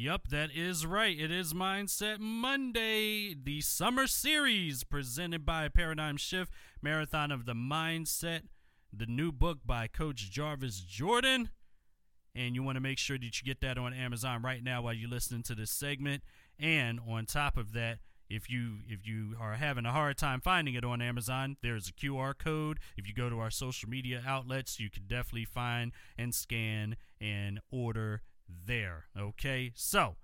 Yup, that is right. It is Mindset Monday, the summer series presented by Paradigm Shift, Marathon of the Mindset, the new book by Coach Jarvis Jordan. And you want to make sure that you get that on Amazon right now while you're listening to this segment. And on top of that, if you are having a hard time finding it on Amazon, there's a QR code. If you go to our social media outlets, you can definitely find and scan and order there. Okay, so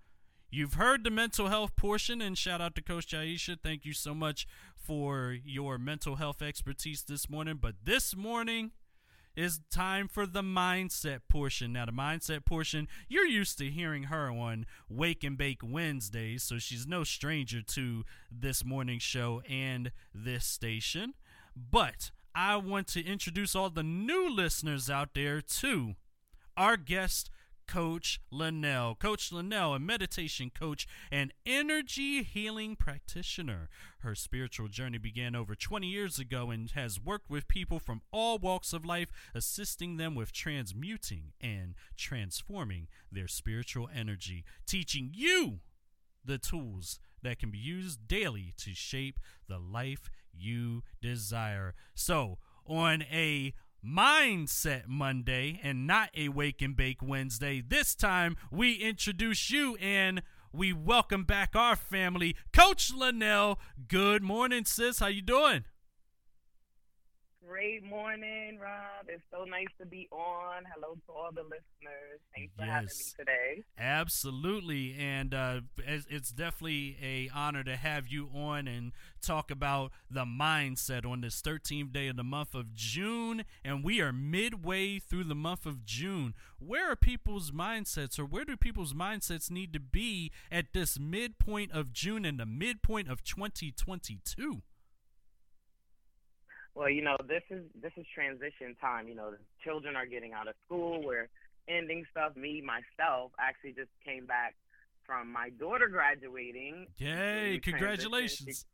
you've heard the mental health portion, and shout out to Coach Aisha. Thank you so much for your mental health expertise this morning. But this morning is time for the mindset portion. Now, the mindset portion, you're used to hearing her on Wake and Bake Wednesdays, so she's no stranger to this morning show and this station. But I want to introduce all the new listeners out there to our guest, Coach Lanell. Coach Lanell, a meditation coach and energy healing practitioner. Her spiritual journey began over 20 years ago and has worked with people from all walks of life, assisting them with transmuting and transforming their spiritual energy, teaching you the tools that can be used daily to shape the life you desire. So, on a Mindset Monday and not a Wake and Bake Wednesday, this time we introduce you and we welcome back our family, Coach Lanell. Good morning, sis. How you doing? Great morning, Rob. It's so nice to be on. Hello to all the listeners. Thanks for having me today. Absolutely, and it's definitely an honor to have you on and talk about the mindset on this 13th day of the month of June, and we are midway through the month of June. Where are people's mindsets, or where do people's mindsets need to be at this midpoint of June and the midpoint of 2022? Well, you know, this is transition time. You know, the children are getting out of school. We're ending stuff. Me, myself, actually just came back from my daughter graduating. Yay, congratulations.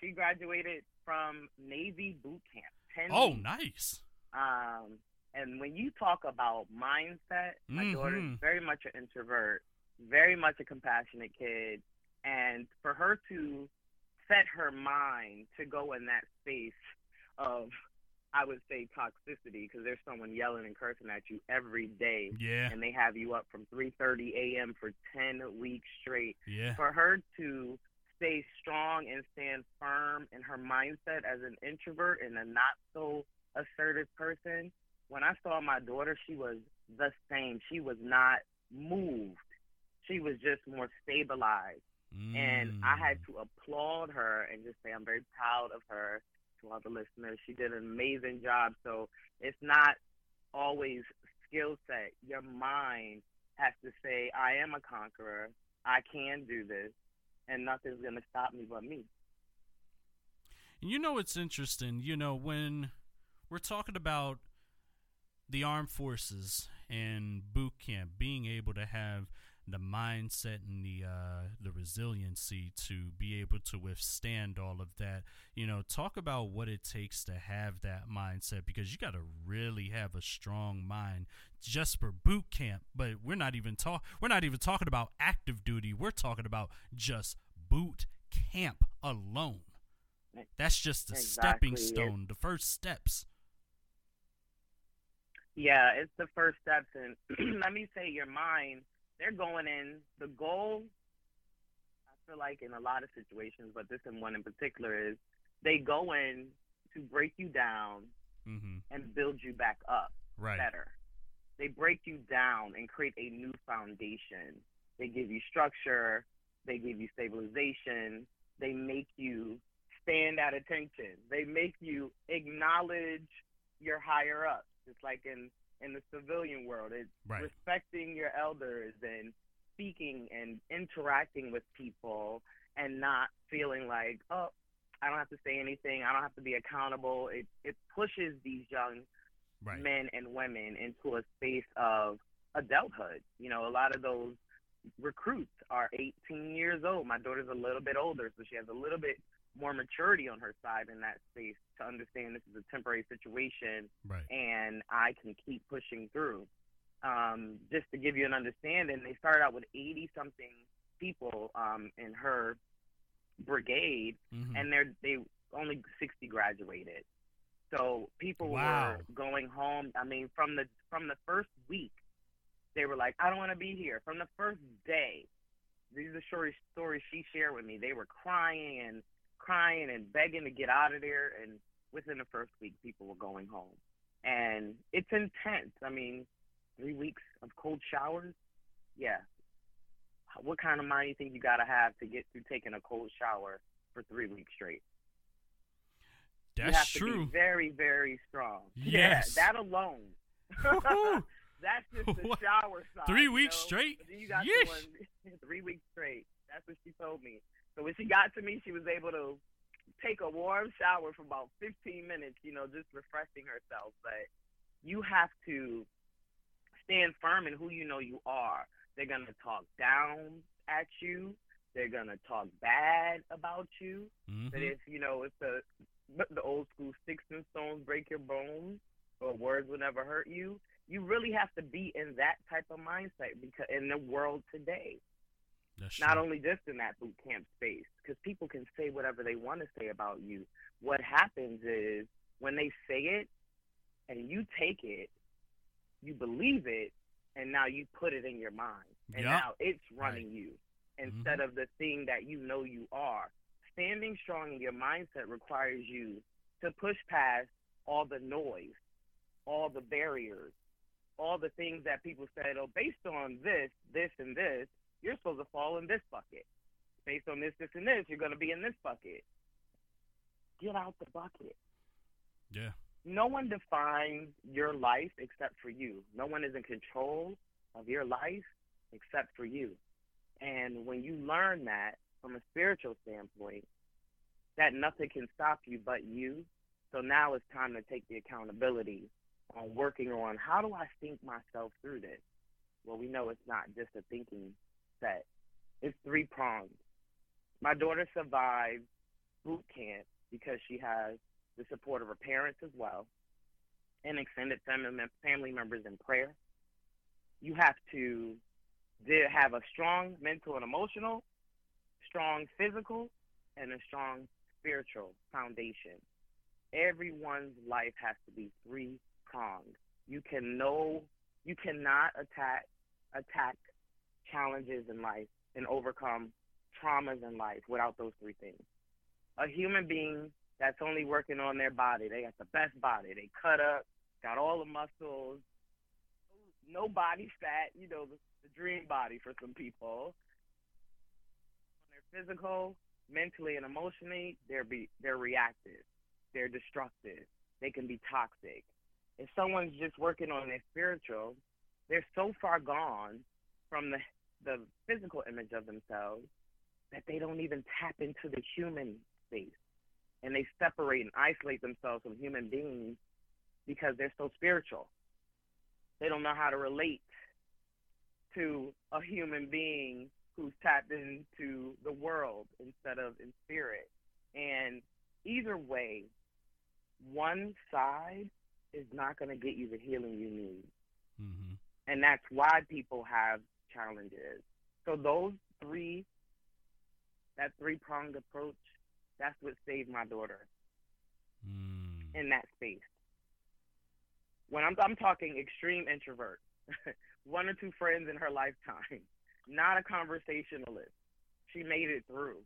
She graduated from Navy Boot Camp. 10 weeks. Nice. And when you talk about mindset, my daughter's very much an introvert, very much a compassionate kid. And for her to set her mind to go in that space of, I would say, toxicity, because there's someone yelling and cursing at you every day. Yeah. And they have you up from 3:30 a.m. for 10 weeks straight. Yeah. For her to stay strong and stand firm in her mindset as an introvert and a not-so-assertive person, when I saw my daughter, she was the same. She was not moved. She was just more stabilized. And I had to applaud her and just say I'm very proud of her. To all the listeners, she did an amazing job. So it's not always skill set. Your mind has to say, I am a conqueror. I can do this. And nothing's going to stop me but me. And you know, it's interesting. You know, when we're talking about the armed forces and boot camp, being able to have the mindset and the resiliency to be able to withstand all of that. You know, talk about what it takes to have that mindset, because you got to really have a strong mind just for boot camp. But we're not even talking about active duty. We're talking about just boot camp alone. That's just the stepping stone, the first steps. Yeah, it's the first steps, and let me say your mind. They're going in. The goal, I feel like in a lot of situations, but this one in particular is they go in to break you down and build you back up better. They break you down and create a new foundation. They give you structure. They give you stabilization. They make you stand at attention. They make you acknowledge your higher ups. It's like in the civilian world, it's respecting your elders and speaking and interacting with people and not feeling like, oh, I don't have to say anything. I don't have to be accountable. It pushes these young men and women into a space of adulthood. You know, a lot of those recruits are 18 years old. My daughter's a little bit older, so she has a little bit more maturity on her side in that space to understand this is a temporary situation and I can keep pushing through. Just to give you an understanding, they started out with 80-something people in her brigade, mm-hmm. and they only 60 graduated. So people wow. were going home. I mean, from the first week, they were like, I don't want to be here. From the first day, these are short stories she shared with me. They were crying and begging to get out of there. And within the first week, people were going home. And it's intense. I mean, 3 weeks of cold showers? Yeah. What kind of mind do you think you got to have to get through taking a cold shower for 3 weeks straight? That's you have to true. Be very, very strong. Yes. Yeah, that alone. That's just the shower side. 3 weeks straight? You got yes. 3 weeks straight. That's what she told me. So when she got to me, she was able to take a warm shower for about 15 minutes, just refreshing herself. But you have to stand firm in who you know you are. They're going to talk down at you. They're going to talk bad about you. Mm-hmm. But if, it's the old school sticks and stones break your bones or words will never hurt you, you really have to be in that type of mindset because in the world today. That's not true. Only just in that boot camp space, because people can say whatever they want to say about you. What happens is when they say it and you take it, you believe it, and now you put it in your mind. And now it's running right. you instead mm-hmm. of the thing that you know you are. Standing strong in your mindset requires you to push past all the noise, all the barriers, all the things that people said, based on this, this, and this, you're supposed to fall in this bucket. Based on this, this, and this, you're going to be in this bucket. Get out the bucket. Yeah. No one defines your life except for you. No one is in control of your life except for you. And when you learn that from a spiritual standpoint, that nothing can stop you but you. So now it's time to take the accountability on working on how do I think myself through this? Well, we know it's not just a thinking set. It's three prongs. My daughter survived boot camp because she has the support of her parents as well and extended family members in prayer. You have to have a strong mental and emotional, strong physical, and a strong spiritual foundation. Everyone's life has to be three-pronged. You cannot attack challenges in life and overcome traumas in life without those three things. A human being that's only working on their body, they got the best body. They cut up, got all the muscles, no body fat, the dream body for some people. When they're physical, mentally, and emotionally, they're reactive. They're destructive. They can be toxic. If someone's just working on their spiritual, they're so far gone from the physical image of themselves that they don't even tap into the human space. And they separate and isolate themselves from human beings because they're so spiritual. They don't know how to relate to a human being who's tapped into the world instead of in spirit. And either way, one side is not going to get you the healing you need. Mm-hmm. And that's why people have challenges. So that three-pronged approach, that's what saved my daughter in that space. When I'm talking extreme introvert, one or two friends in her lifetime, not a conversationalist. She made it through.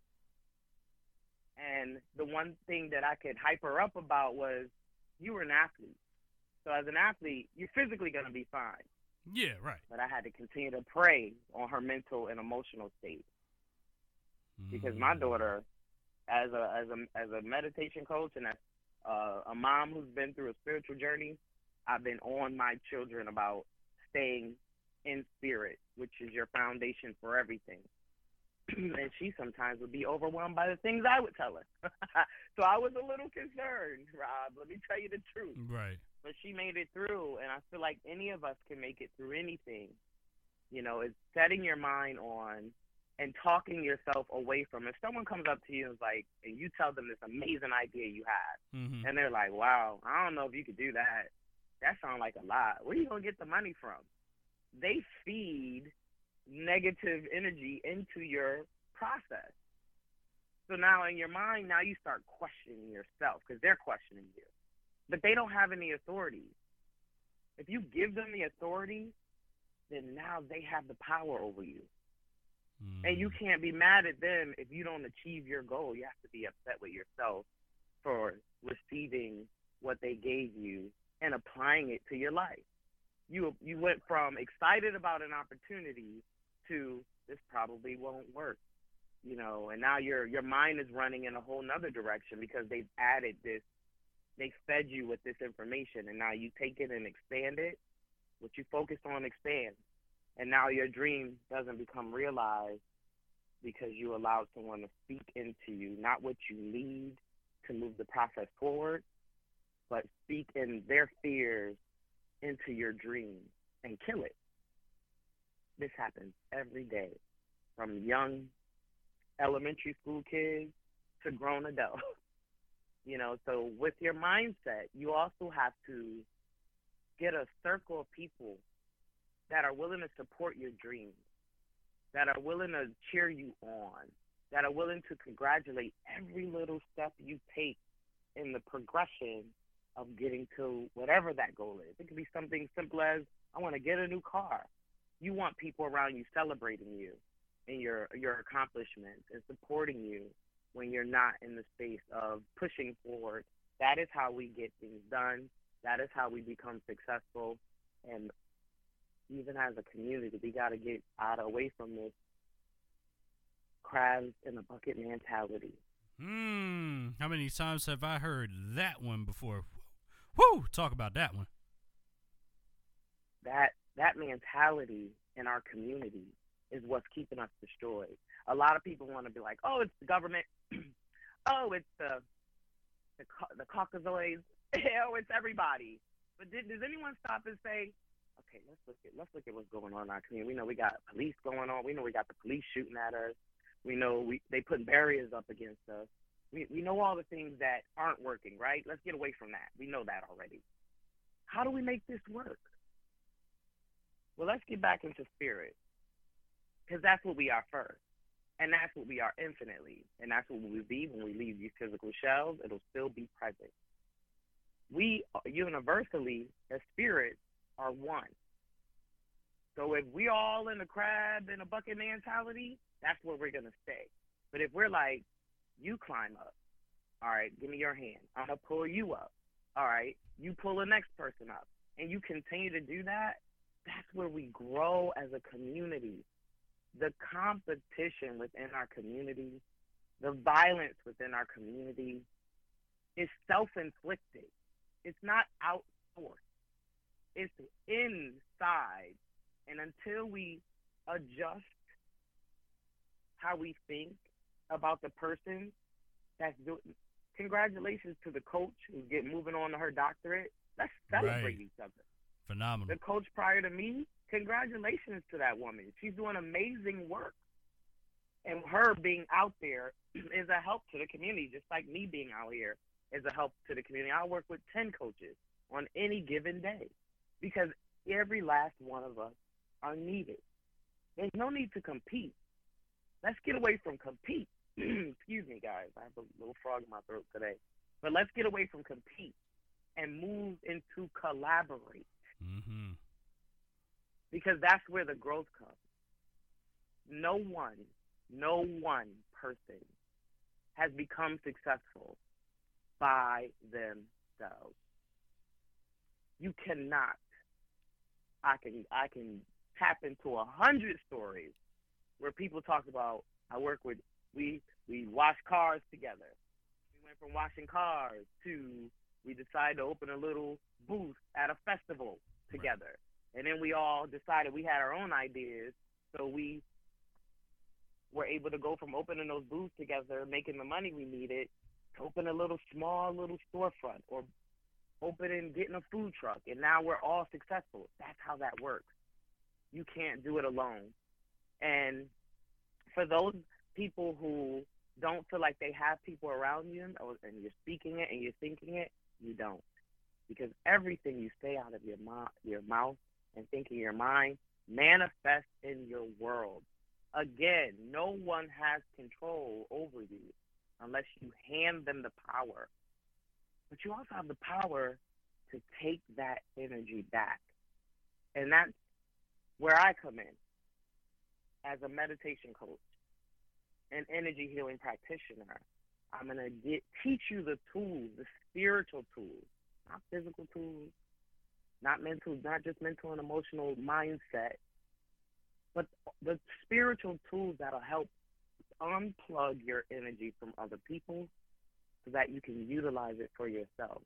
And the one thing that I could hype her up about was you were an athlete. So as an athlete, you're physically going to be fine. Yeah, right. But I had to continue to pray on her mental and emotional state. Because my daughter, as a meditation coach and as a mom who's been through a spiritual journey, I've been on my children about staying in spirit, which is your foundation for everything. And she sometimes would be overwhelmed by the things I would tell her. So I was a little concerned, Rob. Let me tell you the truth. Right. But she made it through, and I feel like any of us can make it through anything. It's setting your mind on and talking yourself away from it. If someone comes up to you and is like, and you tell them this amazing idea you have, mm-hmm. and they're like, wow, I don't know if you could do that. That sounds like a lot. Where are you going to get the money from? they feed negative energy into your process. So now in your mind, now you start questioning yourself because they're questioning you. But they don't have any authority. If you give them the authority, then now they have the power over you. Mm. And you can't be mad at them if you don't achieve your goal. You have to be upset with yourself for receiving what they gave you and applying it to your life. You went from excited about an opportunity to this probably won't work, you know, and now your mind is running in a whole nother direction because they've added this, they fed you with this information, and now you take it and expand it. What you focus on expands, and now your dream doesn't become realized because you allowed someone to speak into you, not what you need to move the process forward, but speak in their fears into your dream and kill it. This happens every day, from young elementary school kids to grown adults. You know, so with your mindset, you also have to get a circle of people that are willing to support your dreams, that are willing to cheer you on, that are willing to congratulate every little step you take in the progression of getting to whatever that goal is. It could be something simple as, I want to get a new car. You want people around you celebrating you and your accomplishments and supporting you when you're not in the space of pushing forward. That is how we get things done. That is how we become successful. And even as a community, we got to get out away from this crabs in a bucket mentality. How many times have I heard that one before? Woo! Talk about that one. That mentality in our community is what's keeping us destroyed. A lot of people want to be like, oh, it's the government. Oh, it's the Caucasoids. Oh, it's everybody. But does anyone stop and say, okay, let's look at what's going on in our community. We know we got police going on. We know we got the police shooting at us. We know they put barriers up against us. We know all the things that aren't working, right? Let's get away from that. We know that already. How do we make this work? Well, let's get back into spirit, because that's what we are first, and that's what we are infinitely, and that's what we will be when we leave these physical shells. It'll still be present. We universally, as spirits, are one. So if we all in the crab in a bucket mentality, that's where we're going to stay. But if we're like, you climb up. All right, give me your hand. I'm going to pull you up. All right, you pull the next person up. And you continue to do that, that's where we grow as a community. The competition within our community, the violence within our community is self-inflicted. It's not outsourced. It's inside. And until we adjust how we think about the person that's doing, congratulations to the coach who's moving on to her doctorate. Let's celebrate each other. Phenomenal. The coach prior to me, congratulations to that woman. She's doing amazing work. And her being out there is a help to the community, just like me being out here is a help to the community. I work with 10 coaches on any given day because every last one of us are needed. There's no need to compete. Let's get away from compete. Excuse me, guys. I have a little frog in my throat today. But let's get away from compete and move into collaborate. Mm-hmm. Because that's where the growth comes. No one person has become successful by themselves. You cannot. I can tap into 100 stories where people talk about, we wash cars together. We went from washing cars to we decided to open a little booth at a festival together. Right. And then we all decided we had our own ideas, so we were able to go from opening those booths together, making the money we needed, to open a little small little storefront or opening, getting a food truck, and now we're all successful. That's how that works. You can't do it alone. And for those people who don't feel like they have people around you and you're speaking it and you're thinking it, you don't. Because everything you say out of your mouth and think in your mind Manifest in your world. Again, no one has control over you unless you hand them the power. But you also have the power to take that energy back. And that's where I come in as a meditation coach, an energy healing practitioner. I'm going to teach you the tools, the spiritual tools, not physical tools, not mental, not just mental and emotional mindset, but the spiritual tools that'll help unplug your energy from other people so that you can utilize it for yourself.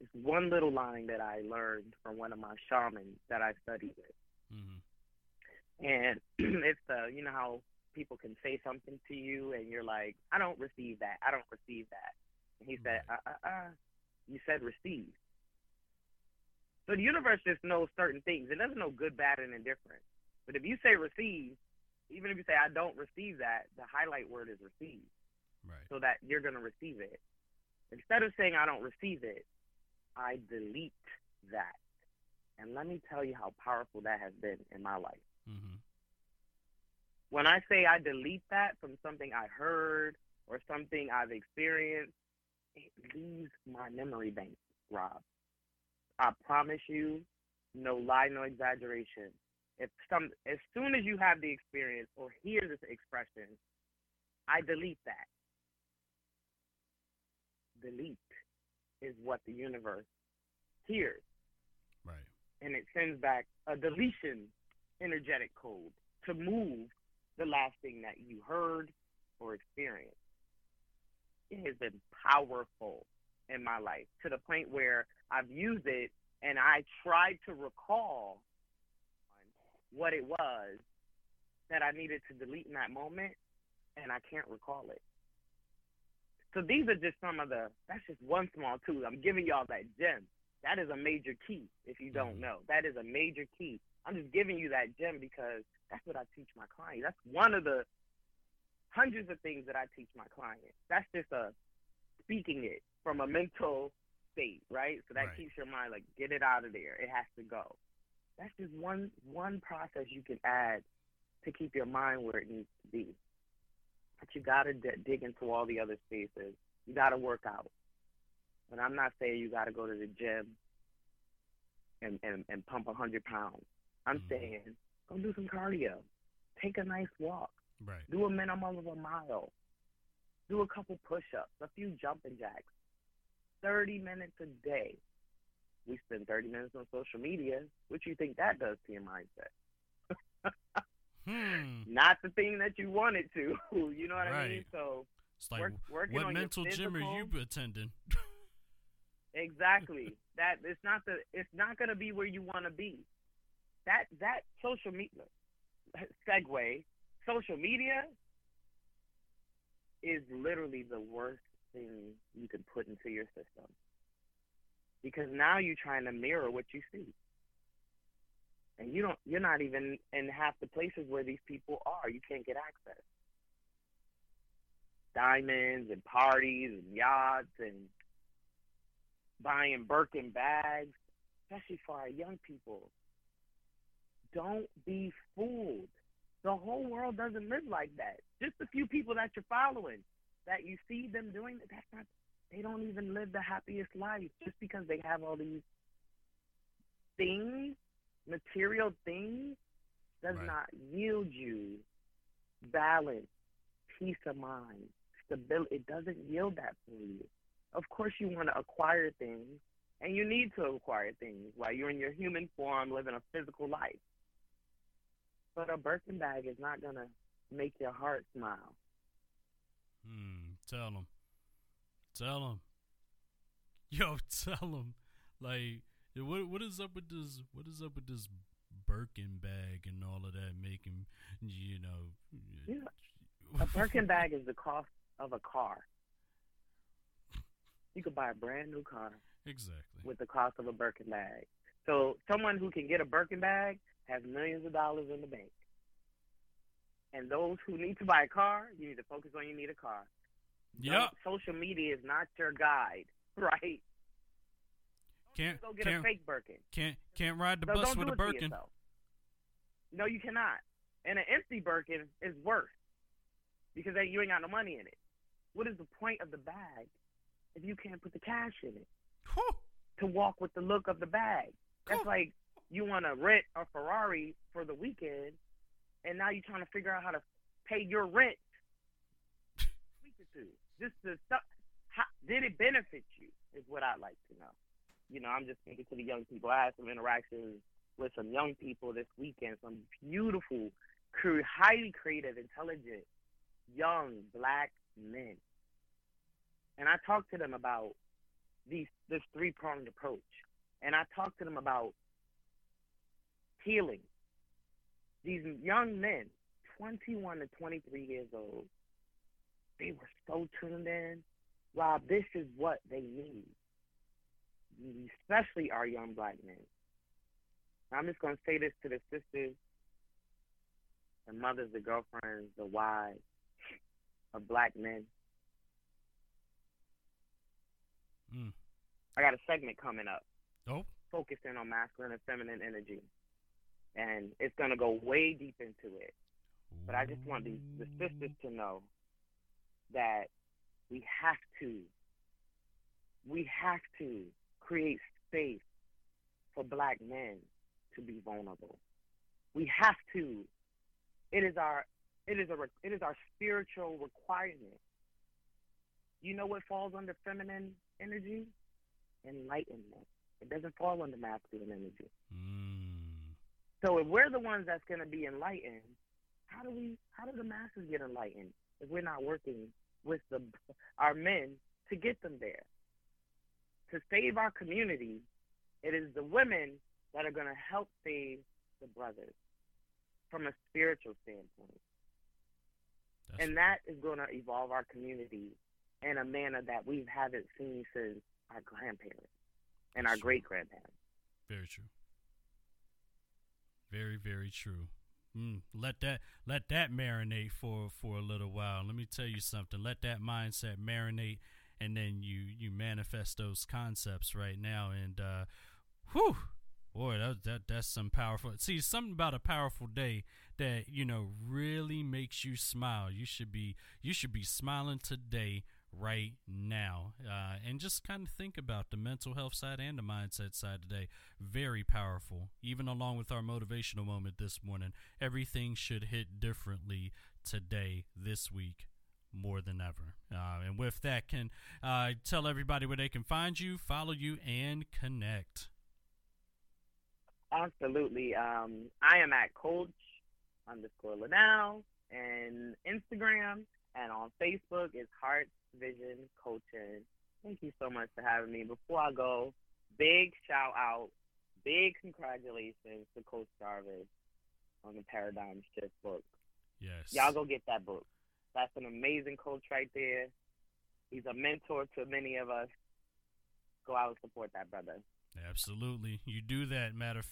It's one little line that I learned from one of my shamans that I studied with. Mm-hmm. And it's the, you know how people can say something to you and you're like, I don't receive that. I don't receive that. And he said, you said receive. So the universe just knows certain things. It doesn't know good, bad, and indifferent. But if you say receive, even if you say I don't receive that, the highlight word is receive. Right. So that you're going to receive it. Instead of saying I don't receive it, I delete that. And let me tell you how powerful that has been in my life. Mm-hmm. When I say I delete that from something I heard or something I've experienced, it leaves my memory bank, Rob. I promise you, no lie, no exaggeration. As soon as you have the experience or hear this expression, I delete that. Delete is what the universe hears. Right. And it sends back a deletion energetic code to move the last thing that you heard or experienced. It has been powerful in my life to the point where I've used it and I tried to recall what it was that I needed to delete in that moment, and I can't recall it. So these are just that's just one small tool. I'm giving y'all that gem. That is a major key if you don't know. That is a major key. I'm just giving you that gem because that's what I teach my clients. That's one of the hundreds of things that I teach my clients. That's just speaking it from a mental state, right? So that keeps your mind like, get it out of there. It has to go. That's just one process you can add to keep your mind where it needs to be. But you got to dig into all the other spaces. You got to work out. And I'm not saying you got to go to the gym and pump 100 pounds. I'm saying go do some cardio. Take a nice walk. Right. Do a minimum of a mile. Do a couple push-ups, a few jumping jacks. 30 minutes a day. We spend 30 minutes on social media. What do you think that does to your mindset? Not the thing that you want it to. You know what I mean? So it's like, what mental gym are you attending? Exactly. That it's not going to be where you want to be. That social media segue. Social media is literally the worst thing you can put into your system, because now you're trying to mirror what you see. And you're not even in half the places where these people are. You can't get access. Diamonds and parties and yachts and buying Birkin bags, especially for our young people. Don't be fooled. The whole world doesn't live like that. Just the few people that you're following, that you see them doing, they don't even live the happiest life just because they have all these things. Material things does not yield you balance, peace of mind, stability. It doesn't yield that for you. Of course you want to acquire things, and you need to acquire things while you're in your human form living a physical life. But a Birkin bag is not going to make your heart smile. Tell them. Yo, tell them. Like, What is up with this Birkin bag and all of that making, you know? Yeah. A Birkin bag is the cost of a car. You could buy a brand new car. Exactly. With the cost of a Birkin bag. So someone who can get a Birkin bag has millions of dollars in the bank. And those who need to buy a car, you need to focus on you need a car. Yeah. Social media is not your guide, right? Can't go get a fake Birkin. Can't ride the bus with a Birkin. No, you cannot. And an empty Birkin is worse because you ain't got no money in it. What is the point of the bag if you can't put the cash in it to walk with the look of the bag? That's like you want to rent a Ferrari for the weekend, and now you're trying to figure out how to pay your rent a week or two. Just the stuff. Did it benefit you is what I'd like to know. You know, I'm just thinking to the young people. I had some interactions with some young people this weekend, some beautiful, highly creative, intelligent, young black men. And I talked to them about this three-pronged approach. And I talked to them about healing. These young men, 21 to 23 years old, they were so tuned in. Rob, this is what they need, especially our young black men. I'm just going to say this to the sisters, the mothers, the girlfriends, the wives of black men. I got a segment coming up. Nope. Focusing on masculine and feminine energy. And it's going to go way deep into it. But I just want the sisters to know that we have to create space for black men to be vulnerable. We have to. It is our spiritual requirement. You know what falls under feminine energy? Enlightenment. It doesn't fall under masculine energy. So if we're the ones that's going to be enlightened, how do the masses get enlightened if we're not working with our men to get them there? To save our community, it is the women that are going to help save the brothers from a spiritual standpoint. And that is going to evolve our community in a manner that we haven't seen since our grandparents and our great-grandparents. Very true. Very, very true. Let that marinate for a little while. Let me tell you something. Let that mindset marinate, and then you manifest those concepts right now. And boy, that's some powerful. See, something about a powerful day that really makes you smile. You should be smiling today, right now, and just kind of think about the mental health side and the mindset side today. Very powerful, even along with our motivational moment this morning. Everything should hit differently today, this week, more than ever. And with that, can tell everybody where they can find you, follow you, and connect. Absolutely. I am at Coach_Lanell and Instagram, and on Facebook is Heart Vision Coaching. Thank you so much for having me. Before I go, big shout out, big congratulations to Coach Jarvis on the Paradigm Shift book. Yes. Y'all go get that book. That's an amazing coach right there. He's a mentor to many of us. Go out and support that brother. Absolutely. You do that, matter of fact.